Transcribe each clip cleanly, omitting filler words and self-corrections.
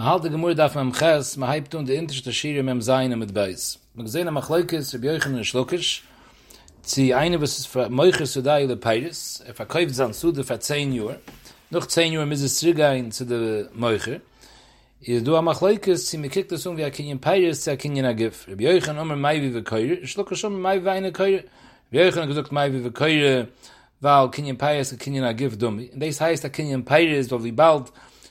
Mahalte gemur daf memches, mahayb tun de interste shiri mem zayin mit beis. Magzena machlekes Rabbi Yochanan Shlokish. Zi eine was moiches sudai le peiris. Er verkauft zan sude for 10 Jahre. Noch 10 Jahre mis es zurückgehen zu de moiche. Ihr du machlekes, sie mekekt das wie a kinyan peiris, a kinyan agif. Rabbi Yochanan omer mai wie vekoire, Shlokish omer mai wie eine koire. Rabbi Yochanan gesagt mai wie vekoire, weil kinyan peiris a kinyan agif dummi. Und das heißt a kinyan peiris, weil wie bald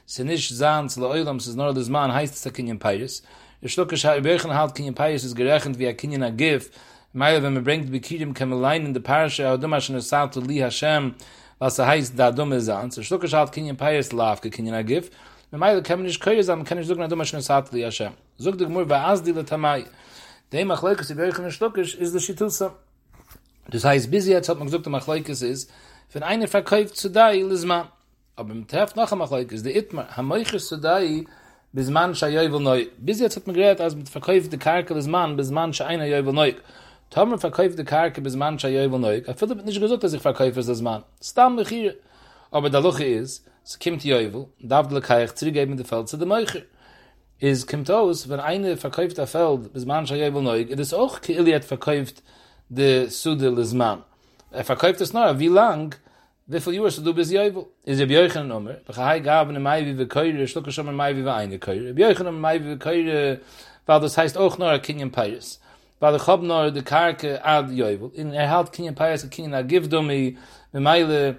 se nicht zahn zu leulam, se nur des Mann heißt es a kinyan peiris. Der Shlokish Berchen halt kinyan peiris ist gerechnet wie a kinyan agif. Meile, wenn man bringt Bekirim, kann man leinen in der Parasha, Adoma schon ersatu li Hashem, was heißt da dumme zahn. Der Shlokish halt kinyan peiris lafke kinyan agif. Meile, kann man nicht koire zahn, kann ich sogen Adoma schon ersatu li Hashem. Sog der Gmur, wa azdi le tamai. Der Machlokes Berchen Shlokish ist der Shitusa. Das heißt, bis jetzt hat man gesagt, der Machlokes ist, wenn einer verkauft zu dai, lisma. Aber im Treff noch einmal gleich ist der Itmar, hamoiches Sudai, bis man schajoivel neuk. Bis jetzt hat man gerät, als man verkauft die Karke des Mann, bis man schajoivel joivel neuk. Tomer verkauft die Karke bis man schajoivel neuk. Er hat nicht gesagt, dass ich verkaufe das Mann. Stamm mich hier. Aber der Loche ist, es kommt joivel, darf der Kaich zurückgeben in den Feld zu dem Meucher. Es kommt aus, wenn einer verkauft das Feld bis man schajoivel neuk, es ist auch, dass Iliad verkauft die Sude des Mann. Er verkauft es nur, wie lang? Wie viel Jahre du bist Joivel? Ist Rabbi Yochanan Omer, Bechai gaben Mai wie Vekoire, Shlokish Omer Mai wie eine Koire. Rabbi Yochanan Mai wie Vekoire, weil das heißt auch nur Kinyan Peiris. Weil ich hab nur die Karke ad Joivel. Und halt Kinyan Peiris und Kinyan Agiv Domi, mit Meile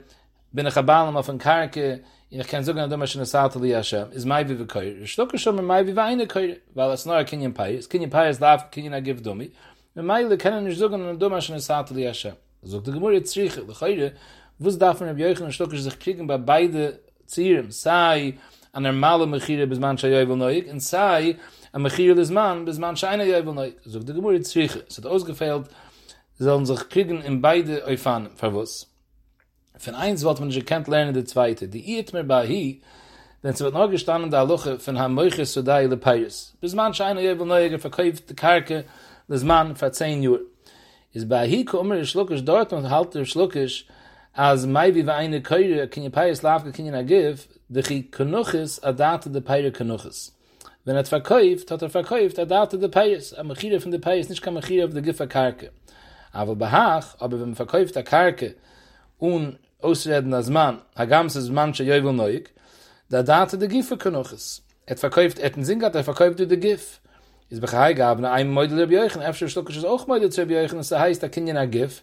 bin ich abalem auf den Karke, und ich kann sogar noch Domaschen Satali Hashem, ist Mai wie Vekoire. Shlokish Omer Mai wie eine Koire, weil es nur Kinyan Peiris. Kinyan Peiris darf Kinyan Agiv Domi. Mit Meile kann ich sogar noch Domaschen Satali Hashem. Sogt die Gemurre Zriche, Lechoire, was darf man Rabbi Yochanan Shlokish sich kriegen bei beide Zieren? Sei an normale Mechire bis man Joivel Neuk und sei an Mechire des Mann bis man einer Joivel Neuk. So die Gemurre Zriche. Es hat ausgefehlt, sollen sich kriegen in beide Eufanen. Verwuss. Von eins wollte man nicht erkannt lernen, der zweite. Die Ietmer Bahi, denn es wird noch gestanden, der Aloche von Hamoiches Sodai Le Peiris. Bis man einer Joivel Neuk verkauft die Karke des Mann vor 10 Jahre. Ist Bahi kommen Shlokish dort und halt der Shlokish as mai wie eine Keure, Kinyan Peiris lafke Kinyan Agif, de chi Kenuches adate de Peire Kenuches. Wenn verkauft, hat verkauft adate de Peiris. A Mechire von de Peiris, nicht ka Mechire auf de Gif a Karke. Aber behach, aber wenn verkauft a Karke, un ausreden as man, a gamses man sche Joivel Neuk, da adate de Gif a Kenuches. Verkauft, et singat, verkauft de Gif. Is bechai gaben, ein Meudel Rabbi Yochanan, efscher Shlokish is auch Meudel zu Rabbi Yochanan, es heißt a Kinyan Agif.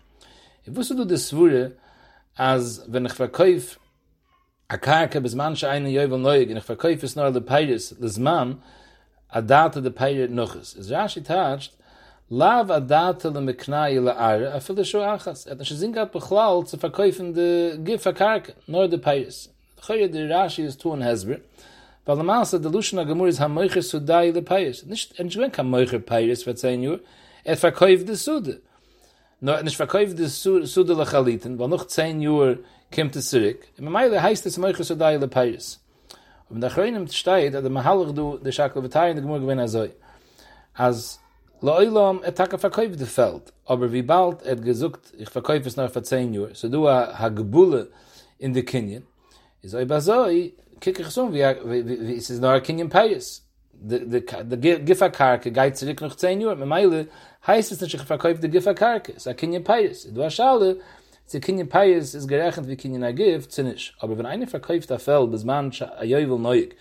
Ich wusste du das Wurre, als wenn ich verkauf a Karke bis manche eine Joivel Neuk und ich verkauf es nur le Peiris, les Mann, a date de Peiris noches. Es Rashi tatscht, lav a date le Meknai le Are, a viele Schuhe achas. Et nicht zingat bechlall zu verkaufen de Gif a Karke, nur de Peiris. Choyer de Rashi ist tun Hezber, weil der Maße de Lushna Gemur ist hamoiche Sudai le Peiris. Nicht, er nicht gewinnt hamoiche Peiris für 10 Jahre, verkauft de Sude. No, nicht verkauft das Sude Lachaliten, weil noch 10 Jahre kommt es zurück. Im Meile heißt es Meuches Sudai Le Peiris. Und wenn der Chöinem steht, dass der Mahalach du, der Schaklevetai in der Gemur gewinnt also. Als Loilam hat verkauft das Feld, aber wie bald hat gesagt, ich verkaufe es noch vor 10 Jahre. So du ha Gebule in der Kinyan. Ist euch bei so, kiek ich so, wie ist es noch Kinyan Peiris? Der Gifakarke geht zurück noch 10 Jahre. Im Meile heißt es nicht, ich verkaufe die Gif a Karke. Es ist ein Kinyan Peiris. Du hast alle, die Kinyan Peiris ist gerechnet wie Kinyan Agif, zinnisch. Aber wenn einer verkauft ein Feld, bis man ein Joivel Neuk,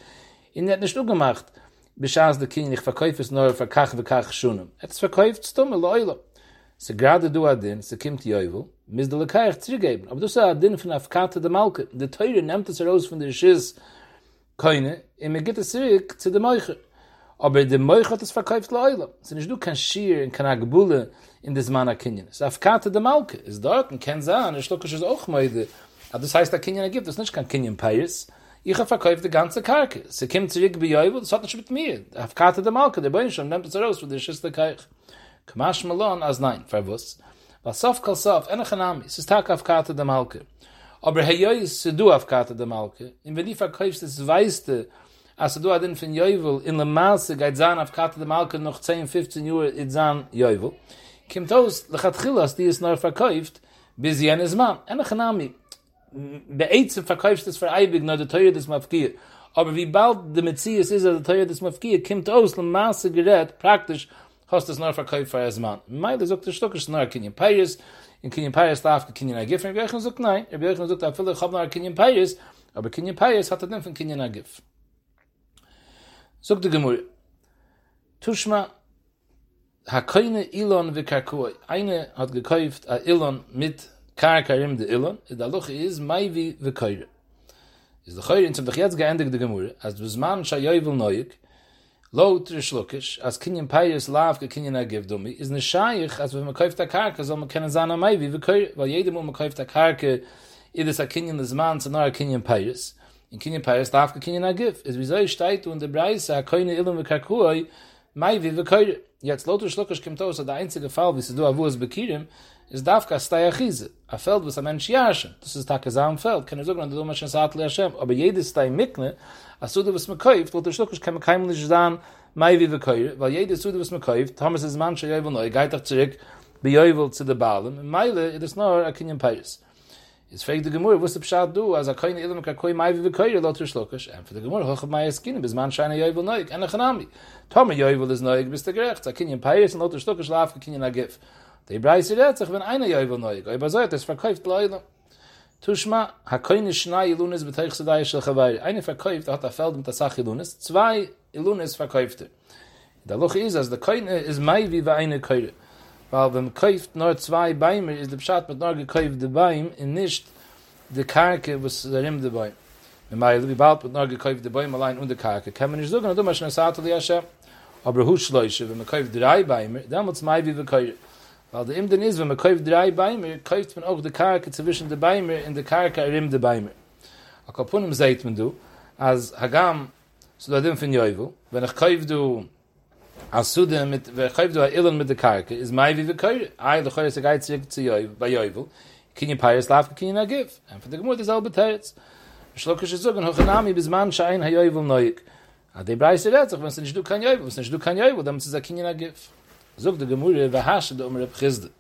ihn hat nicht nur gemacht, beschaß der Kinyan, ich verkaufe es nur, verkach, verkach, schunem. Es verkauft es dumme, leule. Se gerade du adin, se kommt Joivel, mis de Lekaich zurückgeben. Aber du se adin von Afkate der Malke. Der Teure nimmt es heraus von der Schiss, keine, und mir geht es zurück zu dem Meucher. Aber der Meuch hat es verkauft leule. Es ist nicht du kein Schir und kein Agbule in des Mann Akinien. Es ist Afkate der Malke. Es ist dort und kein Sahn. Der Shlokish ist auch Meide. Aber das heißt, der Kinyan Agif, das ist nicht kein Kinyan Peiris. ich habe verkauft die ganze Karke. Sie kommen zurück bei Joivel, das hat nicht mit mir. Auf Karte der Malke, der Bönschon, nehmt es raus, wo der Schiss der Keich. Kamasch Malon, als nein, verwusst. Was auf Kalsaf, enachanami, es ist Tag auf Karte der Malke. Aber hejoi ist du auf Karte der Malke. Und wenn die verkaufst, das weißt du, als du adin von Joivel, in der Maße geht sein auf Karte der Malke noch 10, 15 Uhr, in sein Joivel. Kommt aus, lechatchilas, die ist noch verkauft, bis jenes Mann. Enachanami. Beetzen verkaufst es für Eibig, nur der Teuer des Mafkir. Aber wie bald der Metzies ist, der Teuer des Mafkir, kommt aus, der Maße gerät, praktisch, hast du es nur verkauft für ein Mann. Meile sagt der Stück, es ist nur Kinyan Peiris, in Kinyan Peiris darf der Kinyan Agif, und Rebbe Yochanan sagt, nein, Rebbe Yochanan sagt, er will, ich habe nur Kinyan Peiris, aber Kinyan Peiris hat er dann von Kinyan Agif. Sagt der Gemurre, Tushma, hakoine Ilon wie Karkoi. Eine hat gekauft, a Ilon mit Karkarim de Ilon, da Loch is Maivi ve Keure. Is de Keure in zum jetzt geendigt de Gemurre, as du Zman Shayovel Noyik, Lotre Schluckisch, as Kinyan Peiris Lavke Kinyan Agif Domi, is ne Shaykh, as wenn man kauft der Karke, soll man keine Sana Maivi ve Keure, weil jedem man kauft der Karke, is a Kinyan des Mann zu einer Kinyan Peiris. In Kinyan Peiris Lavke Kinyan Agif. Is wie soll steit und der Preis, a keine Ilon ve Karkoi, Maivi ve Keure. Jetzt Lotre Schluckisch kommt aus, der einzige Fall, wie sie du avus bekirem, is davka steiachise a feld was a mentsh yashen. Das is takazam feld, ken zogn de domachen satle Hashem, aber jedes stei mikne a sude was mekayft, wat de shlokish kem keimlich zan mai wie vekayr, weil jedes sude was mekayft thomas is manche yevel neu geiter zurück be yevel zu de balen meile. It is not a Kinyan Peiris. Is fake de gemur was bschad du as a keine ilm ka koi mai wie vekayr lot de shlokish en for de gemur hoch mai skin bis man shana yevel neu en khnami thomas yevel is neu bis de gerecht a Kinyan Peiris lot de shlokish laf Kinyan Agif. Die Preise rät sich, wenn einer Joivel neu, aber so hat es verkauft Leute. Tushma, hakoine Schnei Ilunis beteich Sedai Shelchavari. Eine verkauft, hat ein Feld mit der Sache Ilunis, zwei Ilunis verkaufte. Der Luch ist, als der Koine ist Mai wie bei einer Keure. Weil wenn man kauft nur zwei Beimer, ist der Pschat mit nur gekaufte Beim und nicht die Karke, was der Rimm der Beim. Wenn man wie bald mit nur gekaufte Beim allein und die Karke, kann man nicht sagen, du machst eine Sattel, Hashem. Aber Huschläuche, wenn man kauft drei Beimer, dann muss Mai wie bei Keure. Weil der Imden ist, wenn man kauft drei Beimer, kauft man auch die Karke zwischen den Beimer und die Karke rim der Beimer. A Kapunem sagt man du, als Hagam, so da dem von Joivu, wenn ich kauft du, als Sudem mit, wenn ich kauft du Ilon mit der Karke, ist Mai wie Vekoyer. Ein, der Koyer ist geit zurück zu Joivu, bei Joivu, Kinyan Peiris, Lavke, Kinyan Agif. Einfach der Gemur, dieselbe Terz. Schluckisch ist so, wenn Hochanami bis man schein, ha Joivu neuig. A die Preise rät sich, wenn es nicht du kann Joivu, wenn es nicht du kann Joivu, dann ist es a Kinyan Agif. Zog de gemure we hashe de umre khizde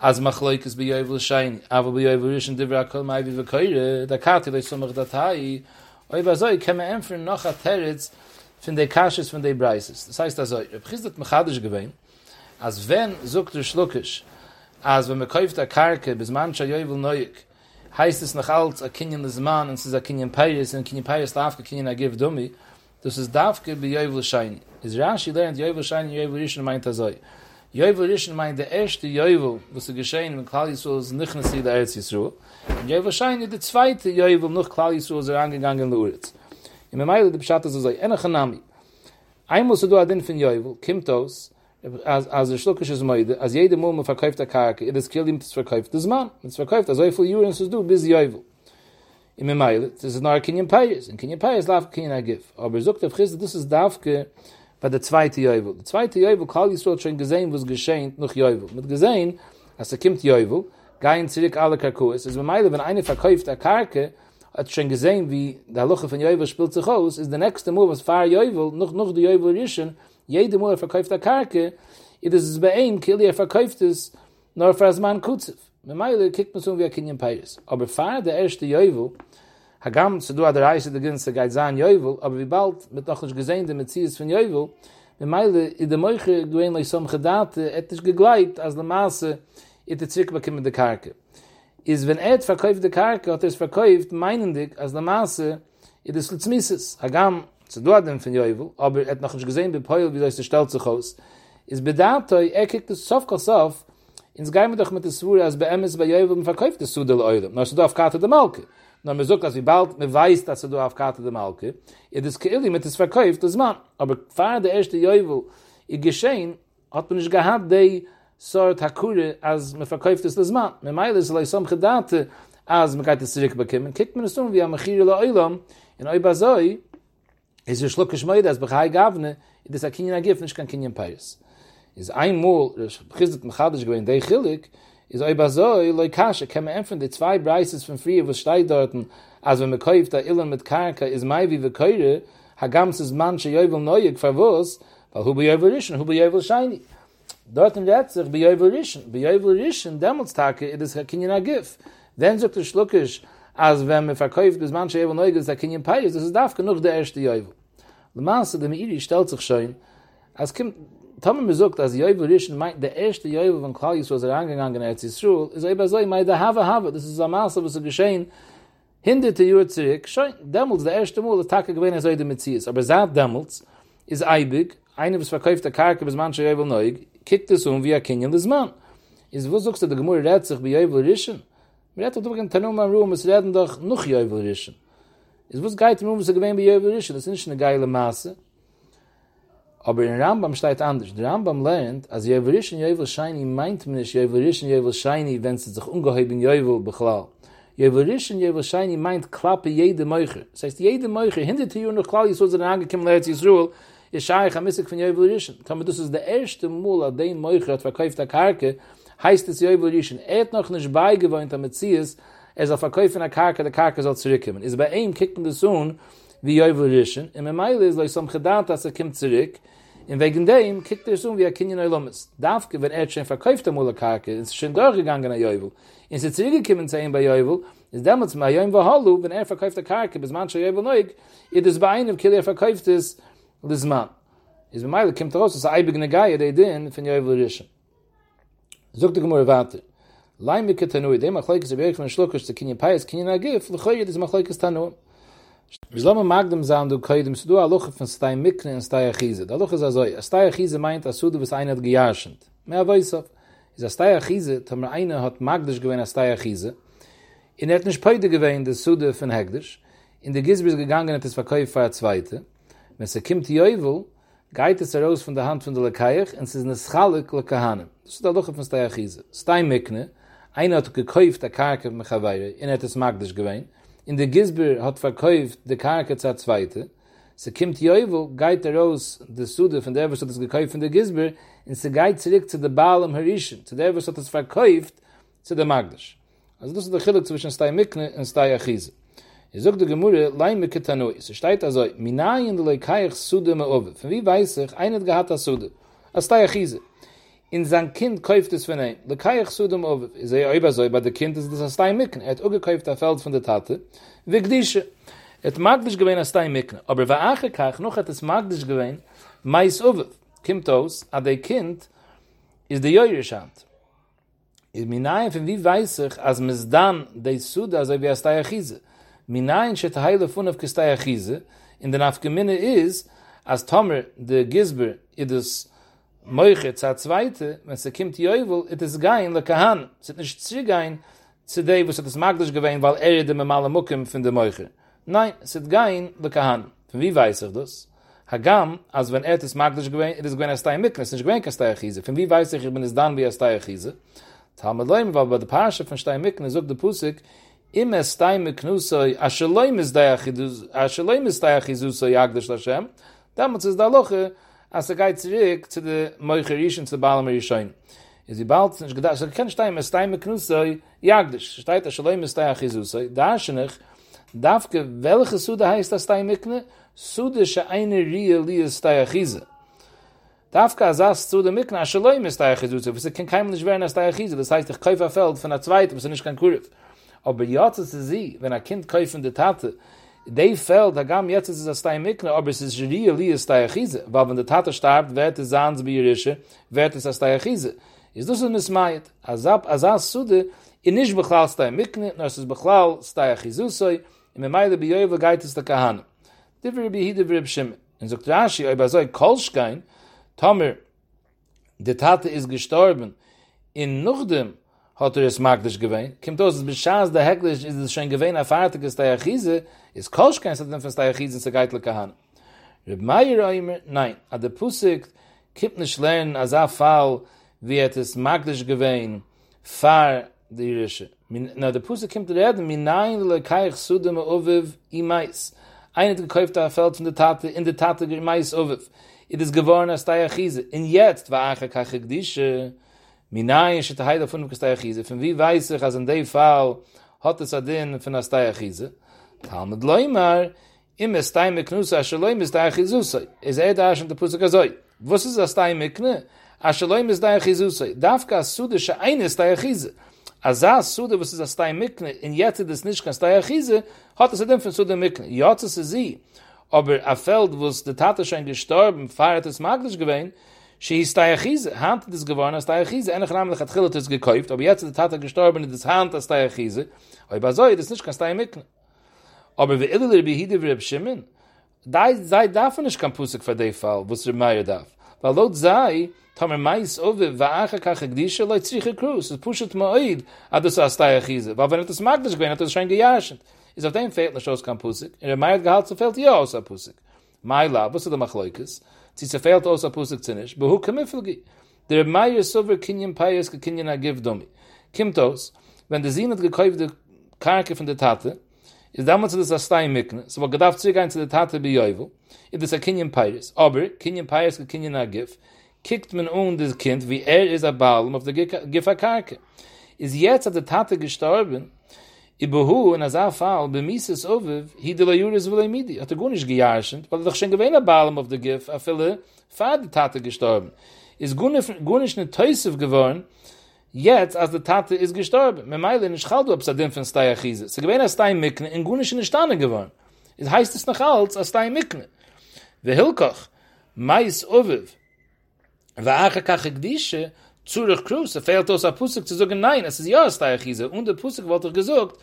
az makhloikes be yovel shain aber be yovel rishn de rakol mai be keure da karte le sommer datei oi was soll kem empfen noch a terz von de kashes von de prices. Das heißt also khizdet machadish gewein as wenn zogt de shlokish as wenn me kauft der karke bis man yovel neuk heißt es noch als a Kinyan des man und es a Kinyan Peiris und Kinyan Peiris darf Kinyan Agif Domi. Das ist davke bei Yovel Shaini. Is Rashi lernt Yovel Shaini, Yovel Rishon meint das so. Yovel Rishon meint der erste Yovel, was geschehen, wenn Klal Yisroel nichnas in der Eretz Yisroel. Und Yovel Shaini, der zweite Yovel, noch Klal Yisroel ist herangegangen in der Uretz. In der Meile, der Pshat ist so, enachanami. Einmal so du adin von Yovel, kommt aus, als der Schluckisch ist Meide, als jeder Mal verkauft der Karke, er ist killim, das verkauft das Mann. Es verkauft, also wie viel Jürgens du, bis Yovel. In me Meile, das ist noch ein Kinyan Peiris. In Kinyan Peiris darf Kinyan Agif. Aber sagt der Frisch, das ist Davke bei der zweite Yovel. Der zweite Yovel, Klal Yisroel hat schon gesehen, was geschehen, noch Yovel. Mit gesehen, als kommt Yovel, gehen zurück alle Karkuas. In Meile, wenn einer verkauft der Karke, hat schon gesehen, wie der Loche von Yovel spielt sich aus, ist der nächste Mal, was fahr Yovel, noch der Yovel Rishon, jede Mal verkauft der Karke, das ist bei ihm, Kili, verkauft es, nur für das Mann Kutzef. In Meile kriegt man so wie ein Kinyan Peiris. Aber fahr der erste Yovel, Hagam, so du hat der Reise der Ginste geht sein Joivel, aber wie bald mit noch nicht gesehen der Metzies von Joivel, mit Meile, in der Möche, du ähnlich so am Gedate, hat nicht gegleibt, als der Maße, hat er zurückbekommen der Karke. Ist, wenn er verkauft der Karke, hat er es verkauft, meinendig, als der Maße, hat es Lutzmisses. Hagam, so du hat den von Joivel, aber hat noch nicht gesehen, bei Peul, wie soll es der Stelt sich aus. Ist, bei Datoi, kriegt es Sofkosov, ins Geime doch mit der Swur, als bei Emes, bei Joivel, und verkauft es zu der Eurem, nur so du auf Karte der Malke. Na mir sagt, dass wie bald mir weiß, dass du auf Karte der Malke, ihr das Keili mit das verkauft das Mann, aber fahr der erste Joivel, ihr geschehen, hat man nicht gehabt, die Sort Hakure, als mir verkauft das Mann. Mir meiles, leisam gedate, als mir geht es zurückbekommen, kickt man es um, wie am Achir la Eilam, In Oy Bazoi, is Rish Lakish Moedas, B'chai Gavne, it is a Kinyan Agif, Nishkan Kinyan Pais. Is einmal, Rish Chizit Mechadish Gwein, Dei Chilik, is Oy Bazoi, Loi Kasha, Kemme Empfen, die zwei Breises von Frieh, was steht dort, als wenn man kauft, da Illen mit Karka, is Mai wie Vekeure, Hagams is Manche, Yovel Neuig, Favos, weil Hubi Yovel Rishon, Hubi Yovel Shiny. Dort in Letzig, Bei Yovel Rishon, Demolstake, it is a Kinyan Agif. Dann sagt Rish Lakish, as wenn man verkauft, dass manche Evel Neuges da Kinyan Pais, das ist darf genug der erste Evel. Der Maße, der Meiri stellt sich schön, als kommt, Tommy mir sagt, als Evel Rishon meint, der erste Evel von Klal Yisroel, was angegangen hat, ist eben so, ich meine, der Have, das ist der Maße, was geschehen, hinderte Jura zurück, schön, damals, der erste Mal, der Tag gewesen ist, heute mit Zies, aber seit damals, ist Eibig, einer, was verkauft der Karke, bis manche Evel Neug, kickt es wie ein Kinyan des Mann. Ist, wo sagst du, der Gemur rät sich bei Evel Rishon? Wir reden doch in Tanum am Ruhm, es reden doch noch Yovel Rishon. Es wird geit im Ruhm, es gewähnt bei Yovel Rishon, das ist nicht eine geile Masse. Aber in Rambam steht anders. Der Rambam lernt, als Yovel Rishon, Yovel Shiny, meint man nicht Yovel Rishon, Yovel Shiny, wenn es sich ungeheuer in Yovel beklau. Yovel Rishon, Yovel Shiny meint klappe jede Meucher. Das heißt, jede Meucher, hinter die Jür noch klar, Jesu sind angekommen, Leitz Yisroel, Yeshayach am Missig von Yovel Rishon. Tamma, das ist der erste Mal, an dem Meucher hat verkauft der Karke, heißt es Yovel Rishon. Hat noch nicht beigewohnt am Metzies, soll verkaufen der Karke soll zurückkommen. Ist bei ihm kickt man das Sohn wie Yovel Rishon, in der Meile ist es so gedacht, dass kommt zurück, und wegen dem kickt der Sohn wie Kinyan Olamis. Darf, wenn schon verkauft am Mula Karke, ist schon durchgegangen an Yovel. Und sie zurückgekommen zu ihm bei Yovel, ist damals mal Yovel Vahalu, wenn verkauft der Karke, bis manche Yovel Neug, ist es bei einem, weil verkauft ist, das Mann. Ist bei Meile kommt raus, dass eibigene Geier, der Ideen von Yovel Rishon. Zog de Gemara weiter. Leime ketanu idem achleikes berg von Shlokish zu Kinyan Pais, Kinyan Agif, lechoyed is machleikes tanu. Wieslama magdem zan du kaidem zu du aloche von Stei Mikne und Stei Achize. Da loch is azoi. A Stei Achize meint, as du bist einer gejaschend. Mehr weiß auf. Is a Stei Achize, tamer einer hat magdisch gewähnt a Stei Achize. In hat nicht peide gewähnt, des Sude von Hegdisch. In der Gizbis gegangen hat es verkäufe für a Zweite. Wenn se kimmt Yovel, geht es heraus von der Hand von der Lekaiach und es ist eine Schalik Lekahanem. Das ist der Loch von Stei Achize. Stei Mikne, einer hat gekauft der Karke mit Chawaii, in hat es Magdisch gewähnt, in der Gizber hat verkauft der Karke zur Zweite, sie kommt Yovel, geht heraus der Sude von der, was hat es gekauft von der Gizber, und sie geht zurück zu der Baal im Harishim, zu der, was hat es verkauft, zu der Magdisch. Also das ist der Chilik zwischen Stei Mikne und Stei Achize. Ich sage der Gemurre, leime ketanoi. Es steht also, minayin de leikayach sude me ove. Von wie weiß ich, einer gehat das sude. Als Stei Achize. In sein Kind kauft es von ihm. Leikayach sude me ove. Ich sehe euch so, bei der Kind ist das Stei Mikne. Er hat auch gekauft das Feld von der Tate. Wie gdische. Et magdisch gewähne Stei Mikne. Aber wenn achekach noch hat es magdisch gewähne, mais ove. Kimmt aus, an der Kind ist der Joirischand. In minayin, von wie weiß ich, als misdan de sude, also wie als Stei Achize. Minayin shet haile funaf kistei Achize, in den Afgemine is, as Tomer, de Gizber, it is Moiche, za Zweite, wenn se kimmt Yovel, it is gein, le Kahan, sit nicht zigein, zidei, wo sit es magdisch gewein, weil de memale Mukim von de Moiche. Nein, sit gein, le Kahan. Von wie weiß ich das? Hagam, as wenn es magdisch gewein, it is gewein as Stei Mikne, es nicht gewein ka Stei Achize. Von wie weiß ich, ich bin es dann wie as Stei Achize? Talmud Leim, weil bei der Parasha von Stei Mikne, sagt der Pusik, im es stei meknusoi ashloi misdayachizuz so yagdish Hashem, damals ist da loche, als geht zurück zu der Moicherischen, zu der Balamerischen. Es ist bald nicht gedacht, es kann stei meknusoi yagdish, steht ashloi misdayachizuz so, da schenich, dafke, welche Sude heißt das stei mekne? Sude sche eine Rie lies stei achize. Dafke, als das Sude mekne, ashloi misdayachizuz so, es kann keinem nicht werden als stei achize, das heißt, ich kaufe ein Feld von der Zweite, was nicht kann kurif. Aber jetzt ist es sie, wenn ein Kind kauft von der Tate, die fällt, jetzt ist es ein Stei Mikne, aber es ist real, es Stei Achize. Weil wenn der Tate starb, wird es Sanz bei Jerische, wird es ein Stei Achize. Ist das ein Mismayet? Als Sude, ist nicht Bechlau Stei Mikne, nur es ist Bechlau Stei Achizusoi, und mit Meile bei Yovel geht es der Kahane. Die wird hier, die wird bestimmen. Und sagt Rashi, aber so ein Kolschkein, Tomer, der Tate ist gestorben, in Nuchdem, hat es magdisch gewähnt. Kommt aus, es beschaß der Heglisch, ist es schon gewähnt, erfahrtig ist der Achize, ist Kolschkein, es hat dann von der Achize zu geitlich gehangen. Reb Meir Oimer, nein, an der Pusik, kippt nicht lernen, als er Fall, wie hat es magdisch gewähnt, fahr die Jirische. Na, der Pusik kommt reden, minayin le kaich sudem oviv imais. Eine gekauft a Feld in der Tate gemais oviv. It is geworden as Tayachize. Und jetzt war ache kachigdische. Minayin shit haida von Tayachize. Von wie weiß ich, als in dem Fall hat es adin von as Tayachize? Talmud loimar, im es taime knus ashaloim is Tayachizusei. Es da aschen te pusukazoi. Was ist as taime kne? Ashaloim is Tayachizusei. Davka as sudische eine is Tayachize. Azaz Sude, was ist das Teil Mikne, und jetzt ist es nicht ganz Teil Achise, hat es Adem von Sude Mikne. Jetzt ist es sie. Aber a Feld, wo es der Tate schon gestorben, feiert es magisch gewesen, sie ist Teil Achise, Hand ist geworden als Teil Achise, eine Chramlich hat Chilat es gekauft, aber jetzt ist der Tate gestorben, und das Hand als Teil Achise, aber so ist es nicht ganz Teil Mikne. Aber wie Iller behide wir abschimmen, da sei davon nicht kein Pusik für den Fall, wo es der Meier darf. Weil laut sei, Tamer Mais Ove, Vaacha Kachagdische, Leitziche Kruz, es pushet Moid, Adus Astayachize. Weil wenn er das Magdisch gewinnt, hat er schon gejaschend. Ist auf dem Feld nicht aus kein Pusik, in der Meier hat gehalten, so fehlt ja aus der Pusik. Meila, was ist der Machleukes? Sie zerfehlt aus der Pusik zinnisch, behu Kamifelgi. Der Meier ist so, wer Kinyan Payas, Kinyan Agiv Domi. Kimmt aus, wenn der Sinn hat gekäuft, der Karke von der Tate, ist damals das Astayamikne, so war gedacht, zurückgehen zu der Tate bei Joivu, ist das Kinyan Payas. Aber Kinyan Payas, Kinyan Agiv, kickt man um das Kind, wie ist ein Baal auf der Gifferkarke. Ist jetzt hat der Tate gestorben, Ibehu, in dieser Fall, bei Mises Oviv, Hidela Juris Vilemidi, hat gar nicht gejahrschend, weil doch schon gewähnt ein Baal auf der Gif, auf viele Pfad der Tate gestorben. Ist gar nicht eine Teusef geworden, jetzt, als der Tate ist gestorben. Mit Meilen ist Chaldu, ob es dem von Steyachise. Sie gewähnt ein Steymikne, in gar nicht eine Stane geworden. Es heißt es noch als ein Steymikne. Wie Hilkoch, Mais Oviv, ואחר כך הקדיש צורך קרוס, fehlt aus der Pusik zu sagen, nein, es ist ja aus der Achise. Und der Pusik wird doch gesagt,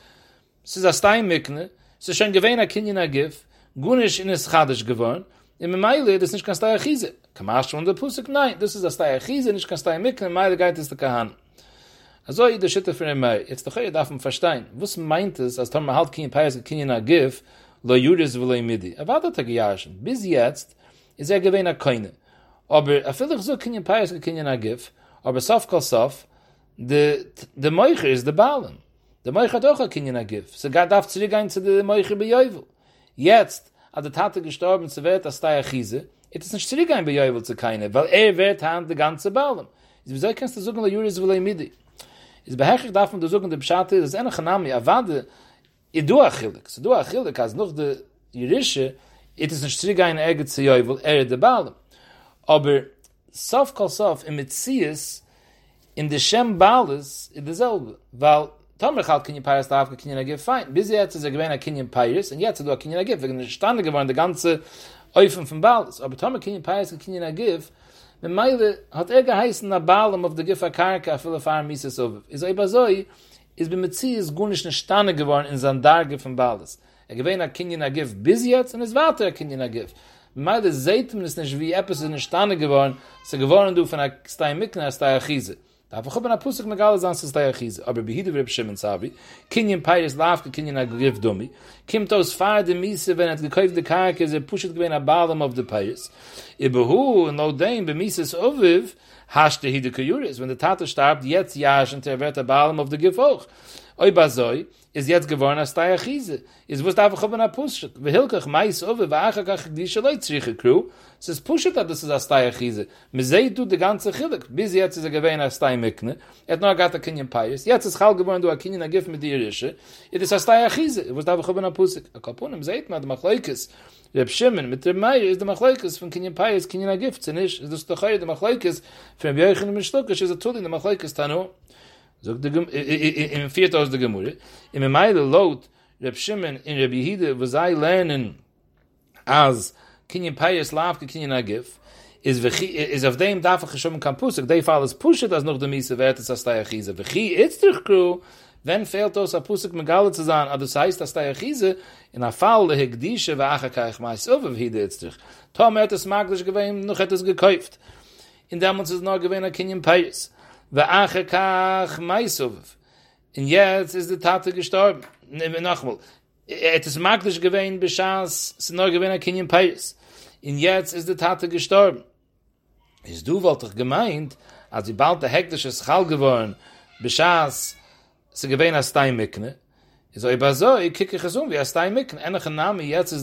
es ist aus der Mikne, es ist schon gewähnt, ein Kind in der Gif, Gunisch in es Chadisch geworden, in der Meile, das ist nicht ganz der Achise. Kamast von der Pusik, nein, das ist aus der Achise, nicht ganz der Mikne, in der Meile geht es der Kahan. Also, ich schütte für den Meile. Jetzt doch, ich darf ihn verstehen. Was meint es, als Tom halt kein Peis, Kind in der Gif, lo Juris, wo lo Midi? Er war dort gejahrschen. Bis jetzt ist er gewähnt, ein Keine. Aber a filler so kinyan payas kinyan agif, aber saf kol saf, the moicher is the balen. The moicher hat auch a kinyan agif. So God darf zurückgehen zu der moicher bei Yovel. Jetzt, als der Tate gestorben zu wird, als der Achise, it is nicht zurückgehen bei Yovel zu keine, weil wird hand der ganze balen. Wieso kannst du sagen, la Juris will midi? Ist behechig davon, du sagen, der Pschate, das ist eine Chanami, avade, idu achillik. So du achillik, als noch der Jurische, it is nicht zurückgehen erget zu Yovel, der balen. Aber sof kol sof in Metzies in de Shem Balis is dasselbe. Weil Tomer halt Kinyan Peiris darf kein Kinyan Agif fein. Bis jetzt ist gewähnt ein Kinyan Peiris und jetzt ist ein Kinyan Agif. Wegen der Stande geworden, der ganze Eufen von Balis. Aber Tomer Kinyan Peiris und Kinyan Agif, mit Meile hat geheißen, na Balim auf der Giffa Karka, auf viele Fahren Mises Oviv. Ist aber so, ist bei Metzies gar nicht eine Stande geworden in Sandarge von Balis. Gewähnt ein Kinyan Agif bis jetzt und es warte ein Kinyan Agif. Meile seht man es nicht, wie etwas in der Stande geworden, so geworden du von der Steymikne als der Achise. Da habe ich aber eine Pusik mit alles an zu der Achise. Aber bei Hidde wird bestimmt, Sabi, Kinyan Peiris Lafke, Kinyan Agif Domi, kommt aus Fahre der Miese, wenn gekaufte Karke ist, pushet gewähne an Baalam auf der Peiris. Ibehu, no dem, bei Mises Oviv, hascht der Hidde Kajuris. Wenn der Tate starb, jetzt jahrschend, wird der Baalam auf der Gif auch. Oy bazoi is jetzt geworden as tay khise is was da gekommen a pushet we hilkach mais over waage kach die schleit sich gekru es is pushet da das as tay khise me zei du de ganze khilek bis jetzt is geworden as tay mikne et no gata kinyan payes jetzt is hal geworden du a kinyan agif mit dirische it is as tay khise was da gekommen a pushet a kaponem zeit mit machlaikes reb shimmen mit dem mai is de machlaikes von kinyan payes kinyan agif zenish is das de khayde machlaikes von beigen mit stokish is atol in de machlaikes tano. Sagt der im viert aus der Gemurre im Meile laut Reb Shimon in Reb Yehide was I lernen as Kinyan Payas Lafke Kinyan Agif is of dem dafür geschoben kan pusik they fall is pushet as noch de miese wert as da Achise wie it's doch kru wenn fehlt aus a pusik megale zu sein aber das heißt dass da Achise in a faule hegdische waage krieg mal so wie it's doch Tom hat es magisch gewen noch hat es gekauft in dem uns es noch gewen Kinyan Payas ואחר כך מייסוב. Und jetzt ist der Tate gestorben. Nochmal. Es ist magisch gewesen, beschaß, es ist noch gewesen, ein Kinyan Peiris. Und jetzt ist der Tate gestorben. Ist du wohl doch gemeint, als die bald der hektische Schall geworden, beschaß, es ist gewesen, als Stein Mikne. Jetzt ist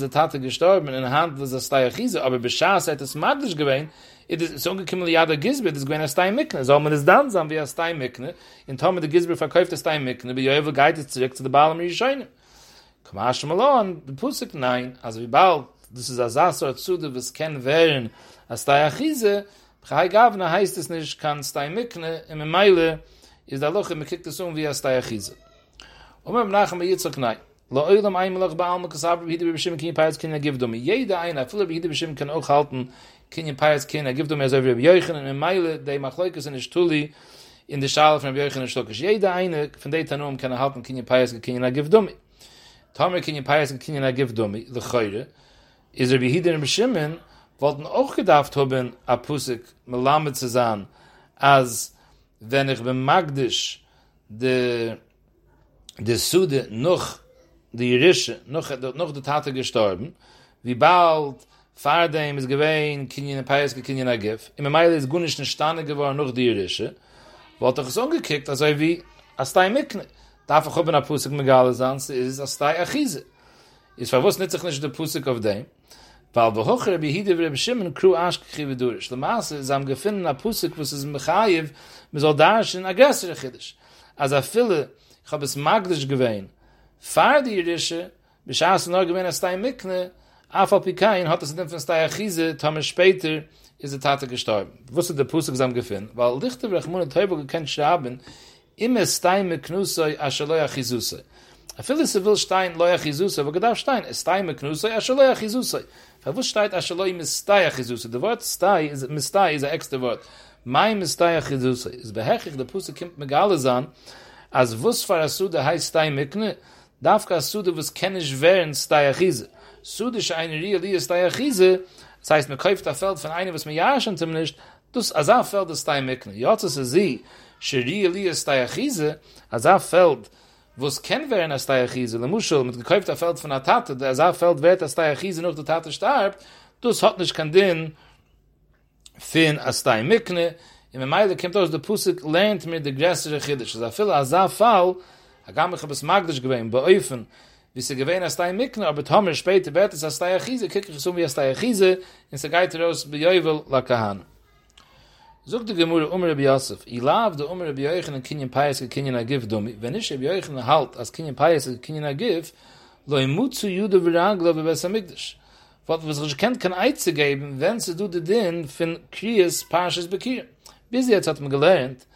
der Tate gestorben, in der Hand des Astayachise, aber beschaß hat es magisch gewesen, ist ungekimmel Jada Gizbe, das gewesen Astayamikne. Soll man es dann sagen, wie Astayamikne? In Tome der Gizbe verkauft Astayamikne, bei Joewe geht es zurück zu der Baal am Rishoyne. Komm, Aschem Alon, Pusik, nein. Also wie bald, das ist Asasor zu, du wirst kennen werden, Astayachise, Chai Gavna heißt es nicht, kann Astayamikne, im Meile, ist der Loch, man kriegt es wie Astayachise. Umem nachem Yitzchak nei. Lo oilam einmalach ba'alma kasaber b'hide b'bishim kinyin payas kinyin agivdomi. Jeder einer, viele b'hide b'bishim kann auch halten, kinyin payas kinyin agivdomi, also wie b'joichen, in meile, de machloikas in ishtuli, in de schale von b'joichen in shtokish. Jeder einer, von de tanum, kann halten, kinyin payas kinyin agivdomi. Tomer kinyin payas kinyin agivdomi, lechoyre, is b'hide b'bishim, wollten auch gedacht haben, a pusik, melamed zu sein, als wenn ich b'magdisch, de Sude noch die Rische, noch der Tate gestorben, wie bald Fardem ist gewähnt, Kinyin Paiske, Kinyin Agif, im Meile ist Gunisch nicht stande geworden, noch die Rische, wollte ich es umgekickt, also wie Astay Mikne, darf ich oben a Pusik Megale sein, sie ist Astay Achise. Ist verwusst nicht sich nicht der Pusik auf dem, weil bei Hocher, bei Hide, bei Beshimmen, Kru Aschkechive durch. Lamaße ist am gefunden a Pusik, was ist Mechaev, mit Soldarschen, Aggressere Chiddisch. Also viele, ich habe es magdisch gewähnt. Fahr die Jüdische, beschaß nur gewähnt Astay Mikne, Afal Pikain hat es in dem von Astay Achise, Tome später ist der Tate gestorben. Wusste der Pusik zusammen gefunden, weil Lichter, wenn ich mir nicht häufig gekannt schreiben, immer Astay Miknusoi, Asher Loi Achisusoi. Viele sie will stein Loi Achisusoi, aber gedacht stein, Astay Miknusoi, Asher Loi Achisusoi. Verwusst steht Asher Loi Mistay Achisusoi. Der Wort Stay, Mistay ist ein extra Wort. Mein Mistay Achisusoi. Es behechig, der Pusik kommt mit alles an, als wusfar a Sude heißt Astay Mikne, darf ka Sude, was kenne ich wären, Astay Achise. Sude ist eine Reelie Astay Achise, das heißt, man kauft ein Feld von einem, was man ja schon nicht, das ist ein Feld Astay Mikne. Jetzt ist es sie, die Reelie Astay Achise, ein Feld, was kenne wären Astay Achise, le Muschel, mit gekauft ein Feld von einer Tate, ein Feld wird Astay Achise, noch der Tate starb, das hat nicht kein Dinn, fin Astay Mikne. In der Meile kommt aus der Pusik, lernt mir die größere Chiddisch. Es ist viel, als der Fall, ich habe es magdisch gewesen, bei Eufen, wie sie gewesen Astay Mikne, aber Tomer später wird es Astay Achise, kicke ich so wie Astay Achise, und sie geht raus, bei Jeuvel, la Kahan. Sog die Gemurre, Rabbi Yosef, ich lave die Rabbi Yochanan, Kinyin Payas, Kinyin Agif, Domi, wenn ich Rabbi Yochanan halt, als Kinyin Payas, Kinyin Agif, lo imutzu Jude viragla, bei Besamigdisch. Was ich kennt, kann Eize geben, wenn sie du den von Kriyas, Parshas, Bekir. Bis jetzt hat man gelernt,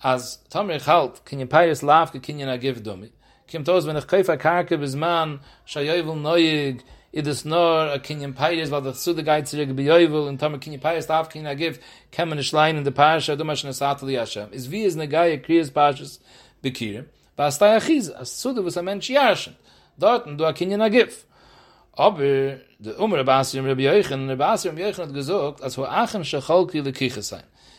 als Tomer ich halt, Kinyin Payas Lavke, Kinyin Agif Domi. Kommt aus, wenn ich kaufe Karke bis man, Schajoivel Neuig, Ides Nor, Kinyin Payas, weil das zu der Geiz zurück bei Joivel, und Tomer Kinyin Payas Lavke, Kinyin Agif, kann man nicht leiden in der Parasha, du machst eine Sattel Yashem. Ist wie es eine Gaia, Kriyas Parshas Bekir, was da Achise, als zu der, was ein Mensch jaschen. Dort, und du a Kinyin Agif. Aber, der Rabbi Asir Rabbi Yochanan hat gesagt, als wo Achen Schacholki lekiche sein.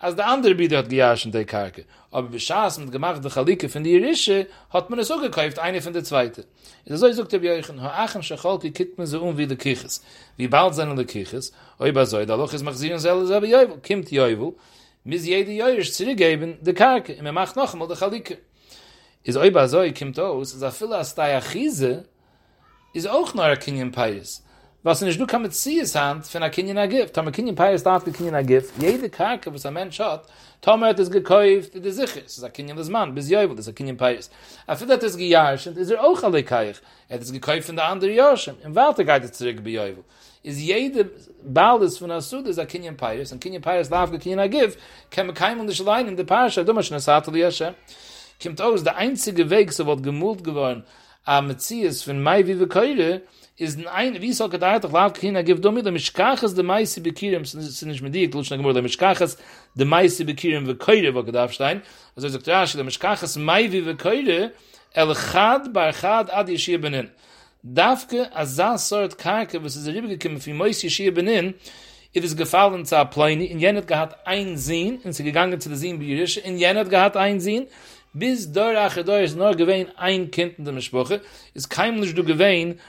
als der andere Breeder hat gejaschend die Karke. Aber beschaß und gemacht der Chalike von der Yerische, hat man es auch gekauft, eine von der zweite. Also so sagt der Biochen, ho Achen Schacholki kickt man so wie der Kiches. Wie bald sind der Kiches? Oi bazoi, da loch ist Machzirin selber, aber Joivel, kommt Joivel, mis jede Joirisch zurückgeben, der Karke, und man macht noch einmal der Chalike. Is oi bazoi, kommt aus, ist a viele Astay Achise, ist auch noch ein Kinyin Payas. Was nicht du kann mit Zies hand, für ein Kinyin Agif. Tome Kinyin Payas darf die Kinyin Agif. Jede Karke, was ein Mensch hat, Tome hat es gekauft, die sicher ist. Das ist ein Kinyin des Mann, bis Joibel, das ist ein Kinyin Payas. Aber wenn das gejahrschend, ist auch alle Kaich. Hat es gekauft von der anderen Jahrschen. Im Warte geht es zurück bei Joibel. Ist jede Baldes von Asud, ist ein Kinyin Payas. Und Kinyin Payas darf die Kinyin Agif. Kann man keinem und nicht allein in der Parasha, du machst eine Sattel Yashem. Kommt aus, der einzige Weg, so wird gemult geworden, am Zies, von Mai wie wir Keule, ist ein wie soll gedacht auf Lav Kinyin Agif Domi der Mishkachas de Meise Bekirim sind nicht mit dir klutschen gemur der Mishkachas de Meise Bekirim we Keule wo gedacht stein also sagt ja der Mishkachas Mai wie we Keule el Chad bar Chad ad Yeshia benen davke azas sort karke was ist der liebe gekommen für Meise Yeshia benen it is gefallen zu Apleini, in jenet gehad ein Sinn, und sie gegangen zu der Sinn bei Jerische, in jenet gehad ein Sinn, bis der Achedor ist nur gewähnt ein Kind in der Mischpoche, ist keimlich du gewähnt,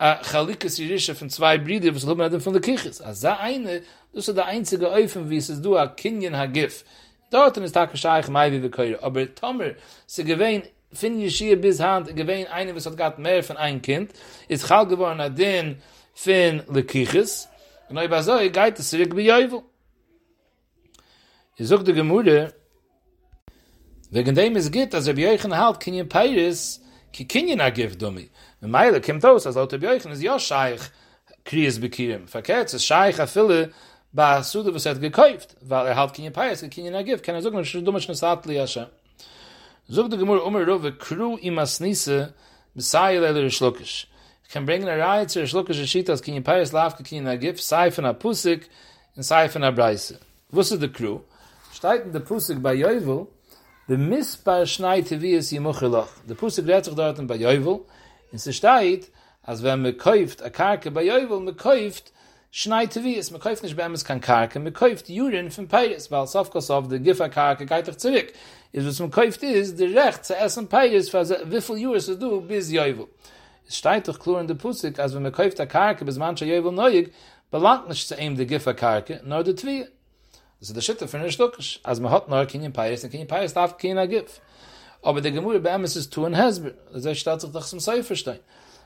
Chalikes Jerische von zwei Brüdern, was Lumen hat von der Kichis. Also eine, das ist der einzige Eufen, wie es ist du, a Kinyan Hagif. Dort ist Takashayach Mai, wie wir können. Aber Tomer, sie gewähnt, fin Yeshia bis Hand, gewähnt eine, was hat gerade mehr von ein Kind, ist Chal geworden, adin, fin Lekichis, und ich war so, ich gehe zurück bei Jeuvel. Ich suche die Gemüde, wegen dem es geht, dass bei euch in Halt Kinyan Peiris, ki Kinyan agif dummi. Wenn Meile kommt aus, als lauter bei euch, ist ja Scheich, Kriis bekirem. Verkehrt, es ist Scheich, a viele, bei Sude, was hat gekauft, weil Halt Kinyan Peiris, ki Kinyan agif, kann suchen, dass du mich nicht sagt, li Hashem. Suche die Gemüde, Rove, kru imas nisse, besai leile schluckisch. Can bring in a riot to Shlukish Shitas Kinyan Peiris Lavka Kinyan Hagif, Seifen a Pusik and Seifen a Breise. Wusset the crew? Steigt the Pusik by Yovel, the Mispar Schnei Tevias Yimuchiloch. The Pusik redet sich dort bei Yovel, and sie steigt, als wenn man kauft a Karke bei Yovel, man kauft Schnei Tevias, man kauft nicht bei Emes kan Karke, man kauft Urin von Peiris, weil Sofkosov, the Gif a Karke, geht doch zurück. Is was man kauft is, the Recht zu essen Peiris, wie viel Uris du do bis Yovel. Es steht doch klar in der Pusik, als wenn man kauft der Karke, bis manche Jewel neuig, belangt nicht zu ihm die Giffer Karke, nur die Twie. Das ist der Schitter für den Stückisch. Also man hat nur Kinyan Peiris, und Kinyan Peiris darf keiner Gif. Aber der Gemüse bei ihm ist es Tuan Hezber. Das steht sich doch zum Seiferstein.